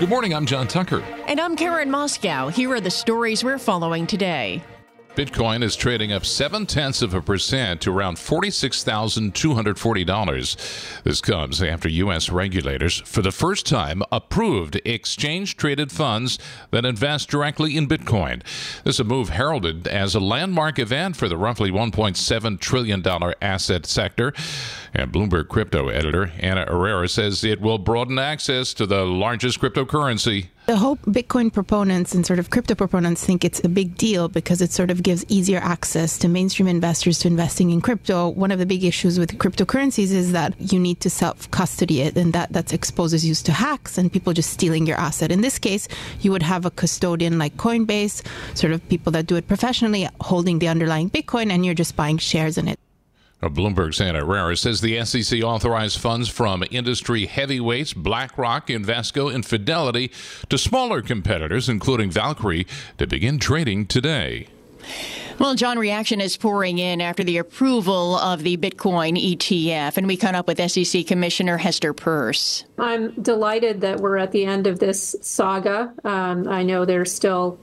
Good morning, I'm John Tucker. And I'm Karen Moscow. Here are the stories we're following today. Bitcoin is trading up 0.7% to around $46,240. This comes after U.S. regulators, for the first time, approved exchange-traded funds that invest directly in Bitcoin. This is a move heralded as a landmark event for the roughly $1.7 trillion asset sector. And Bloomberg crypto editor Anna Irrera says it will broaden access to the largest cryptocurrency. The whole Bitcoin proponents and sort of crypto proponents think it's a big deal because it sort of gives easier access to mainstream investors to investing in crypto. One of the big issues with cryptocurrencies is that you need to self-custody it, and that exposes you to hacks and people just stealing your asset. In this case, you would have a custodian like Coinbase, sort of people that do it professionally, holding the underlying Bitcoin, and you're just buying shares in it. Bloomberg's Anna Irrera says the SEC authorized funds from industry heavyweights BlackRock, Invesco, and Fidelity to smaller competitors, including Valkyrie, to begin trading today. Well, John, reaction is pouring in after the approval of the Bitcoin ETF, and we caught up with SEC Commissioner Hester Peirce. I'm delighted that we're at the end of this saga. I know there's still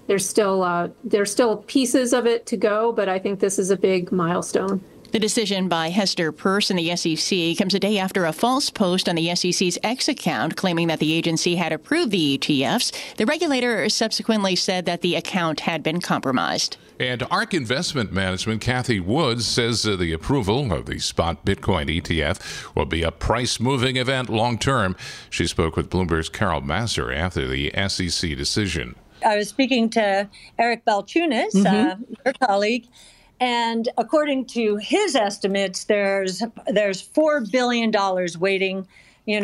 pieces of it to go, but I think this is a big milestone. The decision by Hester Peirce and the SEC comes a day after a false post on the SEC's X account claiming that the agency had approved the ETFs. The regulator subsequently said that the account had been compromised. And ARK Investment Management Cathie Wood says the approval of the spot Bitcoin ETF will be a price-moving event long-term. She spoke with Bloomberg's Carol Masser after the SEC decision. I was speaking to Eric Balchunas, your colleague, and according to his estimates, there's $4 billion waiting, in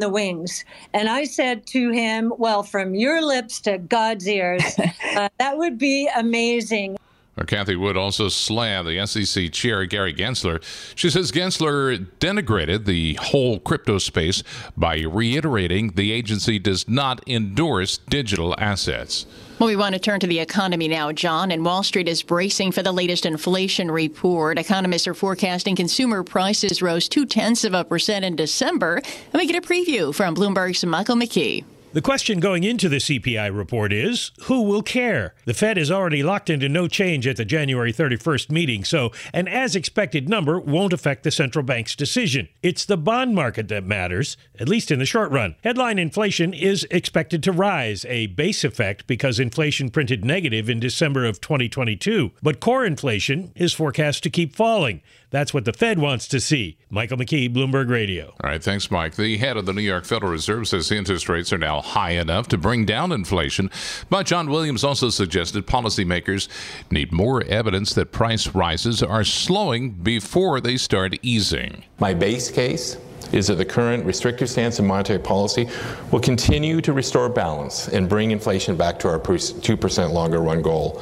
the wings. And I said to him, well, from your lips to God's ears, that would be amazing. Cathie Wood also slammed the SEC chair, Gary Gensler. She says Gensler denigrated the whole crypto space by reiterating the agency does not endorse digital assets. Well, we want to turn to the economy now, John, and Wall Street is bracing for the latest inflation report. Economists are forecasting consumer prices rose 0.2% in December. And we get a preview from Bloomberg's Michael McKee. The question going into the CPI report is, who will care? The Fed is already locked into no change at the January 31st meeting, so an as-expected number won't affect the central bank's decision. It's the bond market that matters, at least in the short run. Headline inflation is expected to rise, a base effect because inflation printed negative in December of 2022. But core inflation is forecast to keep falling. That's what the Fed wants to see. Michael McKee, Bloomberg Radio. All right, thanks, Mike. The head of the New York Federal Reserve says interest rates are now high enough to bring down inflation, but John Williams also suggested policymakers need more evidence that price rises are slowing before they start easing. My base case is that the current restrictive stance in monetary policy will continue to restore balance and bring inflation back to our 2% longer run goal.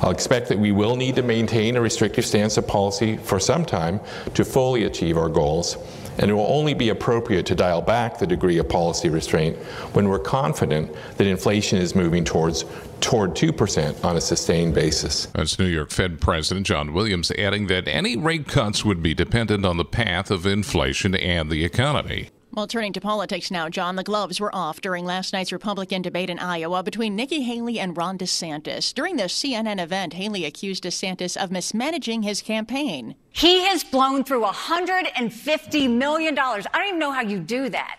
I'll expect that we will need to maintain a restrictive stance of policy for some time to fully achieve our goals, and it will only be appropriate to dial back the degree of policy restraint when we're confident that inflation is moving toward 2% on a sustained basis. That's New York Fed President John Williams adding that any rate cuts would be dependent on the path of inflation and the economy. Well, turning to politics now, John, the gloves were off during last night's Republican debate in Iowa between Nikki Haley and Ron DeSantis. During the CNN event, Haley accused DeSantis of mismanaging his campaign. He has blown through $150 million. I don't even know how you do that.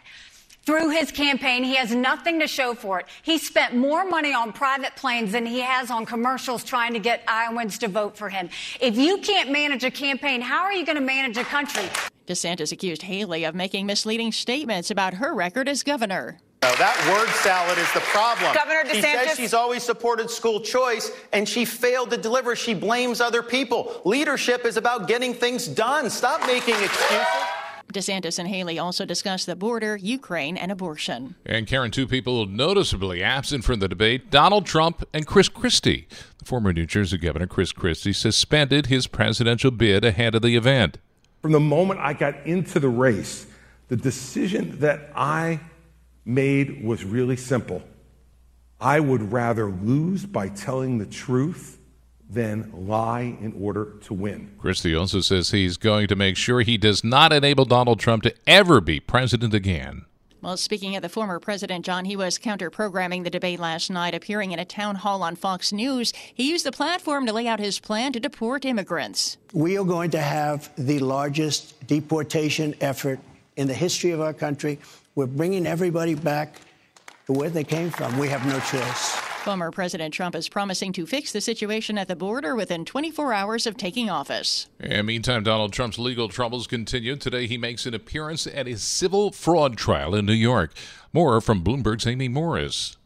Through his campaign, he has nothing to show for it. He spent more money on private planes than he has on commercials trying to get Iowans to vote for him. If you can't manage a campaign, how are you going to manage a country? DeSantis accused Haley of making misleading statements about her record as governor. That word salad is the problem. Governor DeSantis, she says she's always supported school choice, and she failed to deliver. She blames other people. Leadership is about getting things done. Stop making excuses. DeSantis and Haley also discussed the border, Ukraine, and abortion. And Karen, two people noticeably absent from the debate, Donald Trump and Chris Christie. The former New Jersey governor, Chris Christie, suspended his presidential bid ahead of the event. From the moment I got into the race, the decision that I made was really simple. I would rather lose by telling the truth than lie in order to win. Christie also says he's going to make sure he does not enable Donald Trump to ever be president again. Well, speaking of the former president, John, he was counter-programming the debate last night, appearing in a town hall on Fox News. He used the platform to lay out his plan to deport immigrants. We are going to have the largest deportation effort in the history of our country. We're bringing everybody back to where they came from. We have no choice. Former President Trump is promising to fix the situation at the border within 24 hours of taking office. And meantime, Donald Trump's legal troubles continue. Today, he makes an appearance at his civil fraud trial in New York. More from Bloomberg's Amy Morris.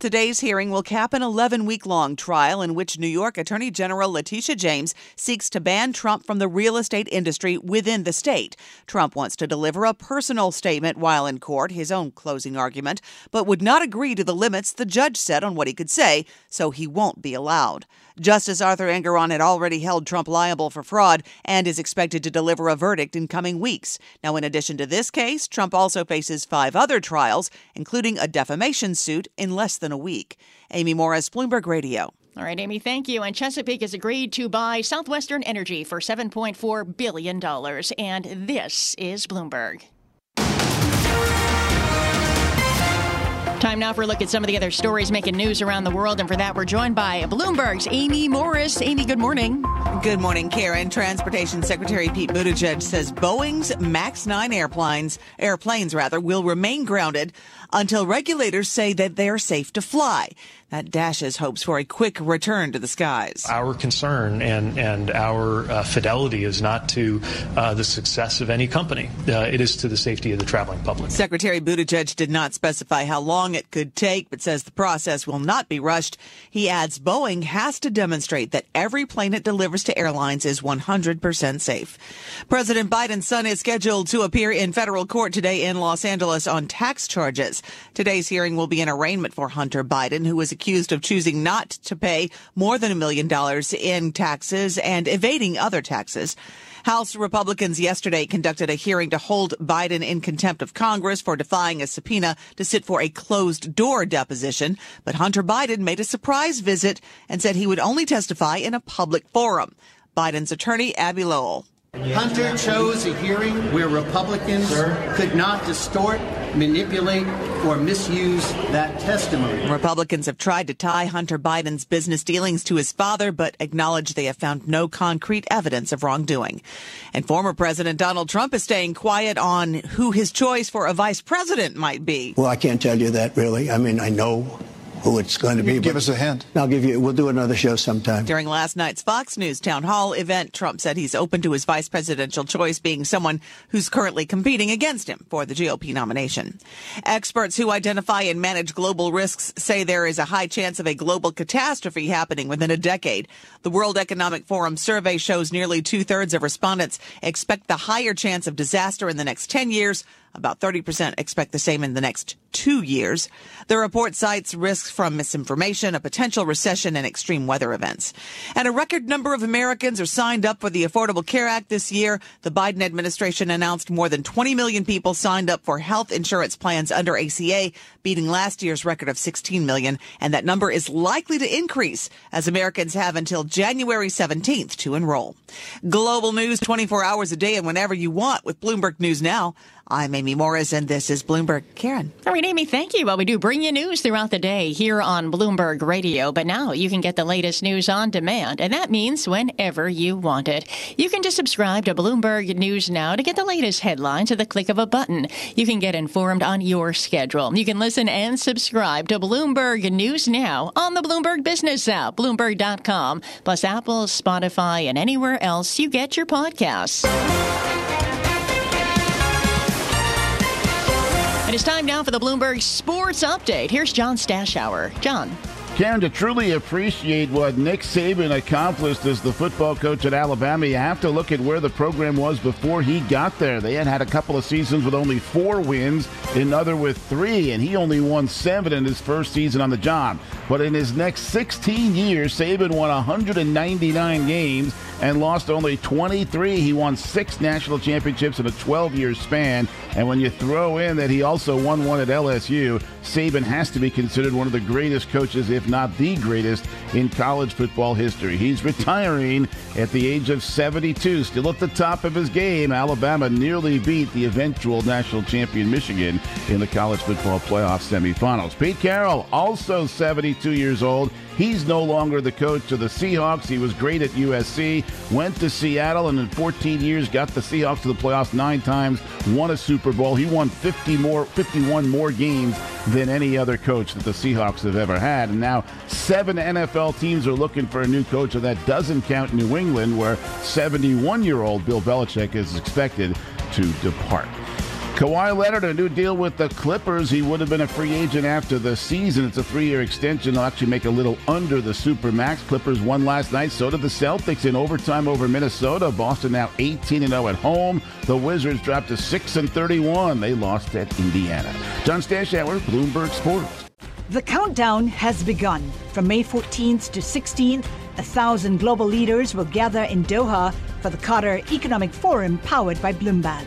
Today's hearing will cap an 11-week-long trial in which New York Attorney General Letitia James seeks to ban Trump from the real estate industry within the state. Trump wants to deliver a personal statement while in court, his own closing argument, but would not agree to the limits the judge set on what he could say, so he won't be allowed. Justice Arthur Engeron had already held Trump liable for fraud and is expected to deliver a verdict in coming weeks. Now, in addition to this case, Trump also faces 5 other trials, including a defamation suit in less than a week. Amy Morris, Bloomberg Radio. All right, Amy, thank you. And Chesapeake has agreed to buy Southwestern Energy for $7.4 billion. And this is Bloomberg. Time now for a look at some of the other stories making news around the world. And for that, we're joined by Bloomberg's Amy Morris. Amy, good morning. Good morning, Karen. Transportation Secretary Pete Buttigieg says Boeing's MAX 9 airplanes will remain grounded until regulators say that they're safe to fly. That dashes hopes for a quick return to the skies. Our concern and our fidelity is not to the success of any company. It is to the safety of the traveling public. Secretary Buttigieg did not specify how long it could take, but says the process will not be rushed. He adds Boeing has to demonstrate that every plane it delivers to airlines is 100% safe. President Biden's son is scheduled to appear in federal court today in Los Angeles on tax charges. Today's hearing will be an arraignment for Hunter Biden, who is accused of choosing not to pay more than $1 million in taxes and evading other taxes. House Republicans yesterday conducted a hearing to hold Biden in contempt of Congress for defying a subpoena to sit for a closed-door deposition. But Hunter Biden made a surprise visit and said he would only testify in a public forum. Biden's attorney, Abby Lowell. Hunter chose a hearing where Republicans could not distort, manipulate, or misuse that testimony. Republicans have tried to tie Hunter Biden's business dealings to his father, but acknowledge they have found no concrete evidence of wrongdoing. And former President Donald Trump is staying quiet on who his choice for a vice president might be. Well, I can't tell you that, really. I mean, I know who it's going to be. Give us a hint. I'll give you. We'll do another show sometime. During last night's Fox News town hall event, Trump said he's open to his vice presidential choice being someone who's currently competing against him for the GOP nomination. Experts who identify and manage global risks say there is a high chance of a global catastrophe happening within a decade. The World Economic Forum survey shows nearly 2/3 of respondents expect the higher chance of disaster in the next 10 years. About 30% expect the same in the next 2 years. The report cites risks from misinformation, a potential recession, and extreme weather events. And a record number of Americans are signed up for the Affordable Care Act this year. The Biden administration announced more than 20 million people signed up for health insurance plans under ACA, beating last year's record of 16 million. And that number is likely to increase as Americans have until January 17th to enroll. Global news 24 hours a day and whenever you want with Bloomberg News Now. I'm Amy Morris, and this is Bloomberg. Karen. All right, Amy, thank you. Well, we do bring you news throughout the day here on Bloomberg Radio, but now you can get the latest news on demand, and that means whenever you want it. You can just subscribe to Bloomberg News Now to get the latest headlines at the click of a button. You can get informed on your schedule. You can listen and subscribe to Bloomberg News Now on the Bloomberg Business app, Bloomberg.com, plus Apple, Spotify, and anywhere else you get your podcasts. It's time now for the Bloomberg Sports Update. Here's John Stashauer. John. Karen, to truly appreciate what Nick Saban accomplished as the football coach at Alabama, you have to look at where the program was before he got there. They had had a couple of seasons with only 4 wins, another with 3, and he only won 7 in his first season on the job. But in his next 16 years, Saban won 199 games and lost only 23. He won 6 national championships in a 12-year span. And when you throw in that he also won one at LSU, Saban has to be considered one of the greatest coaches, if not the greatest, in college football history. He's retiring at the age of 72, still at the top of his game. Alabama nearly beat the eventual national champion Michigan in the college football playoff semifinals. Pete Carroll, also 72 years old. He's no longer the coach of the Seahawks. He was great at USC, went to Seattle, and in 14 years got the Seahawks to the playoffs 9 times, won a Super Bowl. He won 51 more games than any other coach that the Seahawks have ever had. And now 7 NFL teams are looking for a new coach, and that doesn't count New England, where 71-year-old Bill Belichick is expected to depart. Kawhi Leonard, a new deal with the Clippers. He would have been a free agent after the season. It's a 3-year extension. He'll actually make a little under the Supermax. Clippers won last night. So did the Celtics in overtime over Minnesota. Boston now 18-0 at home. The Wizards dropped to 6-31. They lost at Indiana. John Stashauer, Bloomberg Sports. The countdown has begun. From May 14th to 16th, 1,000 global leaders will gather in Doha for the Qatar Economic Forum powered by Bloomberg.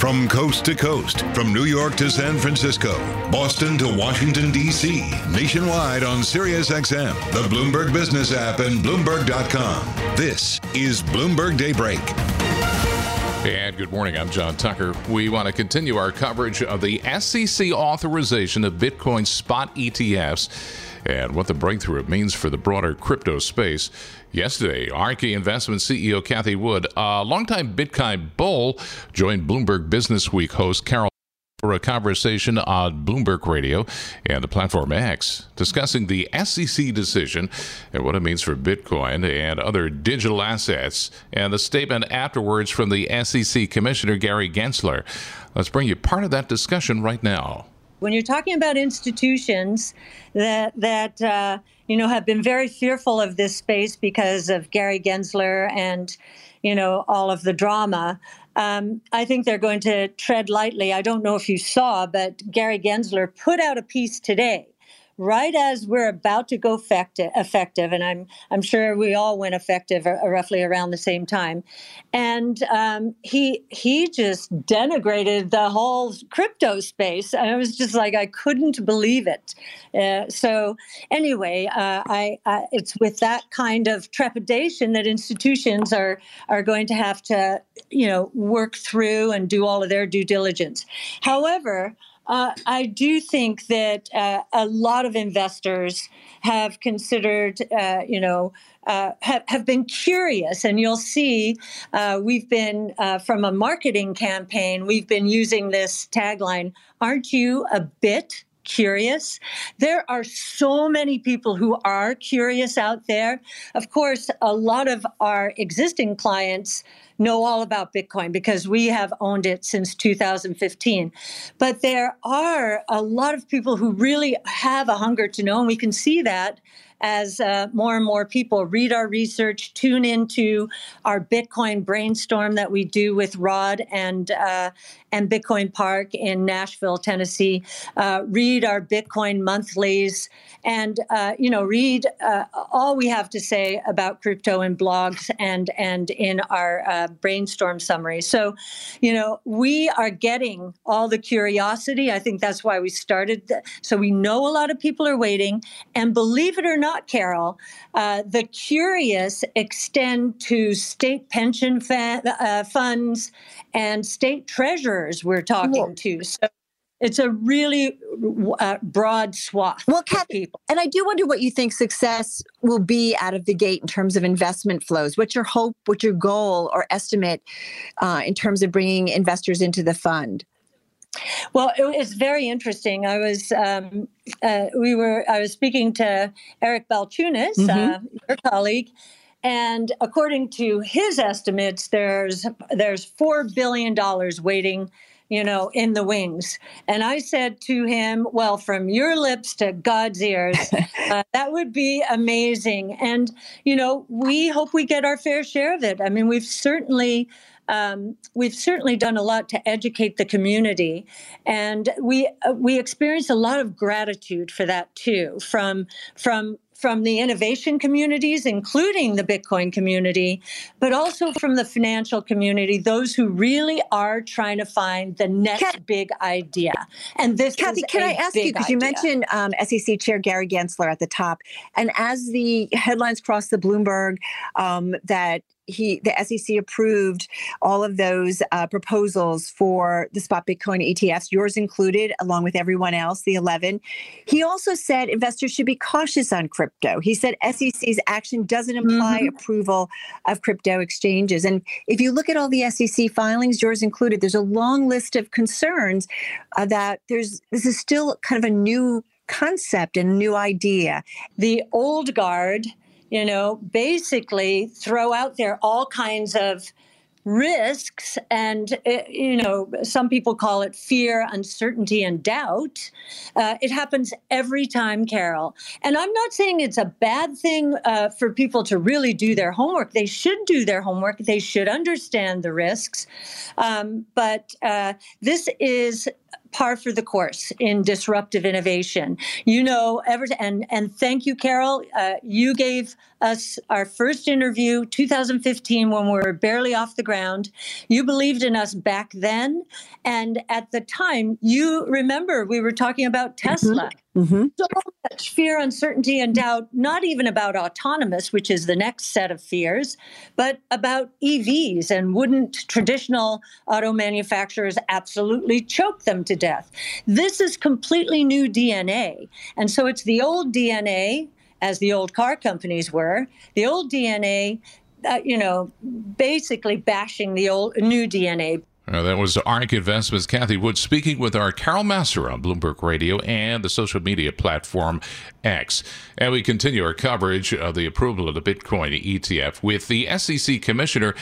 From coast to coast, from New York to San Francisco, Boston to Washington, D.C., nationwide on SiriusXM, the Bloomberg Business App, and Bloomberg.com. This is Bloomberg Daybreak. And good morning, I'm John Tucker. We want to continue our coverage of the SEC authorization of Bitcoin spot ETFs and what the breakthrough means for the broader crypto space. Yesterday, ARK Investment CEO Cathie Wood, a longtime Bitcoin bull, joined Bloomberg Business Week host Carol for a conversation on Bloomberg Radio and the platform X, discussing the SEC decision and what it means for Bitcoin and other digital assets, and the statement afterwards from the SEC Commissioner Gary Gensler. Let's bring you part of that discussion right now. When you're talking about institutions that have been very fearful of this space because of Gary Gensler and, all of the drama, I think they're going to tread lightly. I don't know if you saw, but Gary Gensler put out a piece today, right as we're about to go effective, and I'm sure we all went effective roughly around the same time, and he just denigrated the whole crypto space. I was just like, I couldn't believe it. So anyway, it's with that kind of trepidation that institutions are going to have to work through and do all of their due diligence. However, I do think that a lot of investors have considered, have been curious. And you'll see we've been, from a marketing campaign, we've been using this tagline, "Aren't you a bit curious?" There are so many people who are curious out there. Of course, a lot of our existing clients know all about Bitcoin because we have owned it since 2015. But there are a lot of people who really have a hunger to know, and we can see that as more and more people read our research, tune into our Bitcoin brainstorm that we do with Rod and Bitcoin Park in Nashville, Tennessee, read our Bitcoin monthlies, and read all we have to say about crypto in blogs and in our brainstorm summary. So, we are getting all the curiosity. I think that's why we started. So we know a lot of people are waiting, and believe it or not, Carol, the curious extend to state pension funds and state treasurers we're talking to. So It's a really broad swath of people. And I do wonder what you think success will be out of the gate in terms of investment flows. What's your hope, what's your goal or estimate in terms of bringing investors into the fund? Well, it's very interesting. I was I was speaking to Eric Balchunas, your colleague, and according to his estimates, there's $4 billion waiting, you know, in the wings. And I said to him, well, from your lips to God's ears, that would be amazing. And, you know, we hope we get our fair share of it. I mean, we've certainly done a lot to educate the community, and we experience a lot of gratitude for that too, from the innovation communities, including the Bitcoin community, but also from the financial community, those who really are trying to find the next big idea. And this, Cathie, can I ask you, because you mentioned SEC Chair Gary Gensler at the top, and as the headlines crossed the Bloomberg that the SEC approved all of those proposals for the spot Bitcoin ETFs, yours included, along with everyone else, the 11. He also said investors should be cautious on crypto. He said SEC's action doesn't imply approval of crypto exchanges. And if you look at all the SEC filings, yours included, there's a long list of concerns that this is still kind of a new concept and new idea. The old guard, you know, basically throw out there all kinds of risks. And, you know, some people call it fear, uncertainty, and doubt. It happens every time, Carol. And I'm not saying it's a bad thing for people to really do their homework. They should do their homework. They should understand the risks. But this is par for the course in disruptive innovation. You know, and thank you, Carol. You gave us our first interview, 2015, when we were barely off the ground. You believed in us back then. And at the time, you remember we were talking about Tesla. So much fear, uncertainty, and doubt, not even about autonomous, which is the next set of fears, but about EVs, and wouldn't traditional auto manufacturers absolutely choke them to death? This is completely new DNA. And so it's the old DNA, as the old car companies were, the old DNA, you know, basically bashing the old new DNA. That was ARK Investment's Cathie Wood speaking with our Carol Masser on Bloomberg Radio and the social media platform X. And we continue our coverage of the approval of the Bitcoin ETF with the SEC Commissioner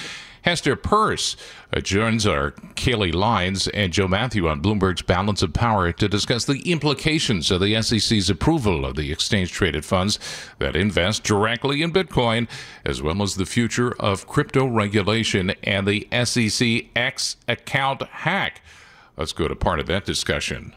Hester Peirce joins our Kaylee Lyons and Joe Matthew on Bloomberg's Balance of Power to discuss the implications of the SEC's approval of the exchange-traded funds that invest directly in Bitcoin, as well as the future of crypto regulation and the SEC X account hack. Let's go to part of that discussion.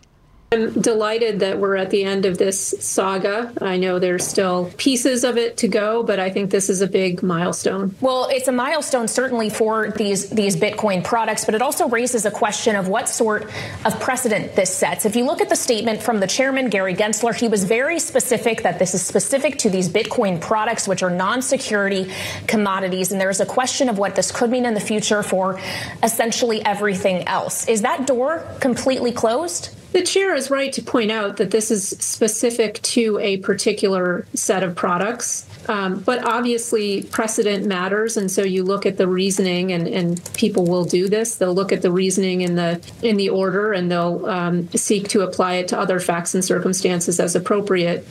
I'm delighted that we're at the end of this saga. I know there's still pieces of it to go, but I think this is a big milestone. Well, it's a milestone certainly for these Bitcoin products, but it also raises a question of what sort of precedent this sets. If you look at the statement from the chairman, Gary Gensler, he was very specific that this is specific to these Bitcoin products, which are non-security commodities. And there is a question of what this could mean in the future for essentially everything else. Is that door completely closed? The chair is right to point out that this is specific to a particular set of products, but obviously precedent matters, and so you look at the reasoning, and people will do this. They'll look at the reasoning in the order, and they'll seek to apply it to other facts and circumstances as appropriate.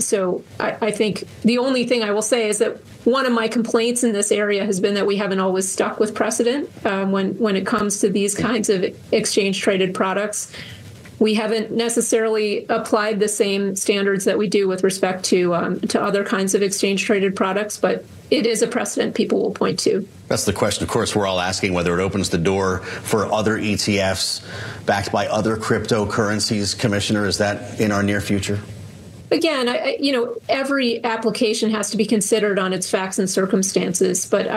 So I think the only thing I will say is that one of my complaints in this area has been that we haven't always stuck with precedent when it comes to these kinds of exchange-traded products. We haven't necessarily applied the same standards that we do with respect to other kinds of exchange-traded products, but it is a precedent people will point to. That's the question. Of course, we're all asking whether it opens the door for other ETFs backed by other cryptocurrencies. Commissioner, is that in our near future? Again, you know, every application has to be considered on its facts and circumstances, but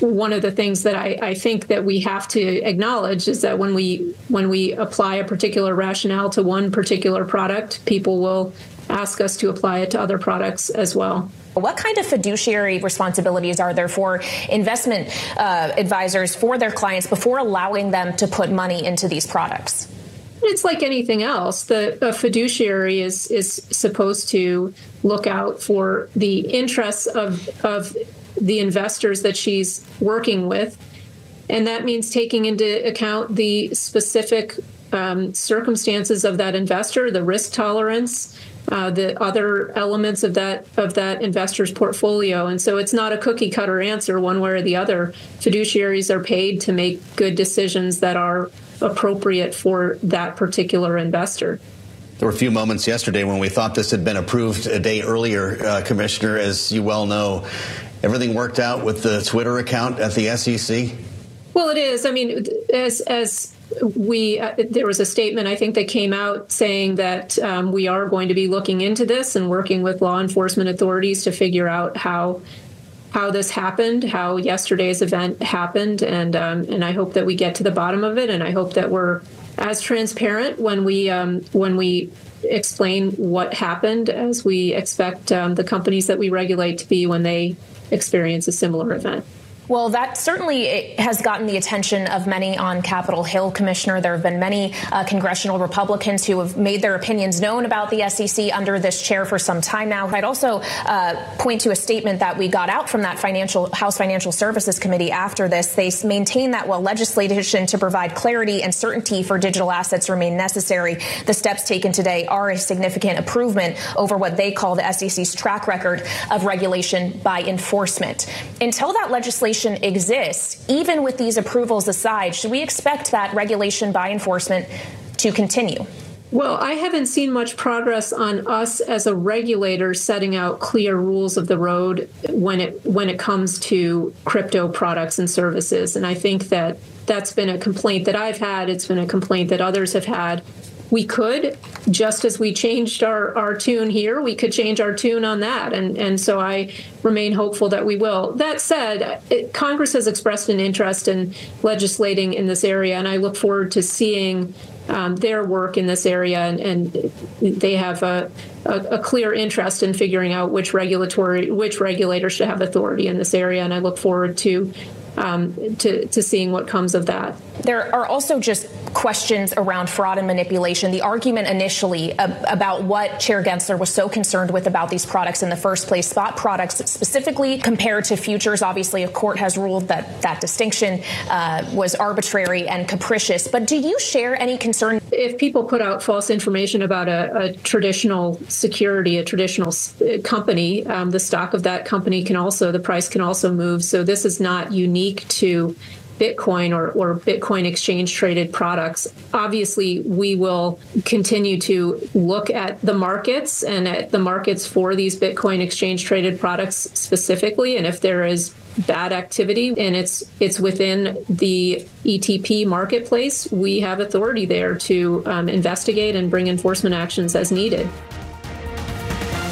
one of the things that I think that we have to acknowledge is that when we apply a particular rationale to one particular product, people will ask us to apply it to other products as well. What kind of fiduciary responsibilities are there for investment advisors for their clients before allowing them to put money into these products? It's like anything else. A fiduciary is supposed to look out for the interests of the investors that she's working with. And that means taking into account the specific circumstances of that investor, the risk tolerance, the other elements of that investor's portfolio. And so it's not a cookie cutter answer one way or the other. Fiduciaries are paid to make good decisions that are appropriate for that particular investor. There were a few moments yesterday when we thought this had been approved a day earlier, Commissioner, as you well know. Everything worked out with the Twitter account at the SEC? Well, it is. I mean, there was a statement, I think, that came out saying that we are going to be looking into this and working with law enforcement authorities to figure out how this happened, how yesterday's event happened, and I hope that we get to the bottom of it, and I hope that we're as transparent when we explain what happened as we expect the companies that we regulate to be when they experience a similar event. Well, that certainly has gotten the attention of many on Capitol Hill, Commissioner. There have been many congressional Republicans who have made their opinions known about the SEC under this chair for some time now. I'd also point to a statement that we got out from that House Financial Services Committee after this. They maintain that while legislation to provide clarity and certainty for digital assets remain necessary, the steps taken today are a significant improvement over what they call the SEC's track record of regulation by enforcement. Until that legislation exists, even with these approvals aside, should we expect that regulation by enforcement to continue? Well, I haven't seen much progress on us as a regulator setting out clear rules of the road when it comes to crypto products and services. And I think that that's been a complaint that I've had. It's been a complaint that others have had. We could, just as we changed our tune here, we could change our tune on that. And so I remain hopeful that we will. That said, Congress has expressed an interest in legislating in this area, and I look forward to seeing their work in this area. And they have a clear interest in figuring out which regulator should have authority in this area. And I look forward to seeing what comes of that. There are also just questions around fraud and manipulation. The argument initially about what Chair Gensler was so concerned with about these products in the first place, spot products specifically compared to futures. Obviously, a court has ruled that that distinction was arbitrary and capricious. But do you share any concern? If people put out false information about a traditional security, a traditional company, the stock of that company the price can also move. So this is not unique to Bitcoin or Bitcoin exchange traded products. Obviously, we will continue to look at the markets and at the markets for these Bitcoin exchange traded products specifically. And if there is bad activity and it's within the ETP marketplace, we have authority there to investigate and bring enforcement actions as needed.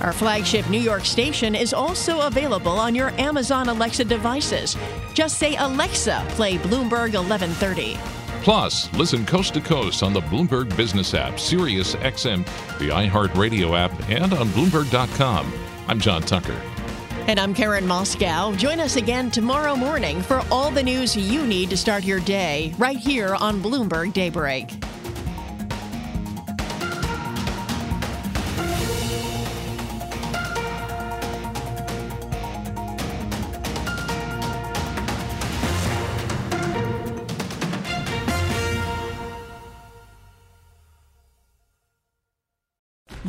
Our flagship New York station is also available on your Amazon Alexa devices. Just say, Alexa, play Bloomberg 1130. Plus, listen coast to coast on the Bloomberg Business app, Sirius XM, the iHeartRadio app, and on Bloomberg.com. I'm John Tucker. And I'm Karen Moscow. Join us again tomorrow morning for all the news you need to start your day right here on Bloomberg Daybreak.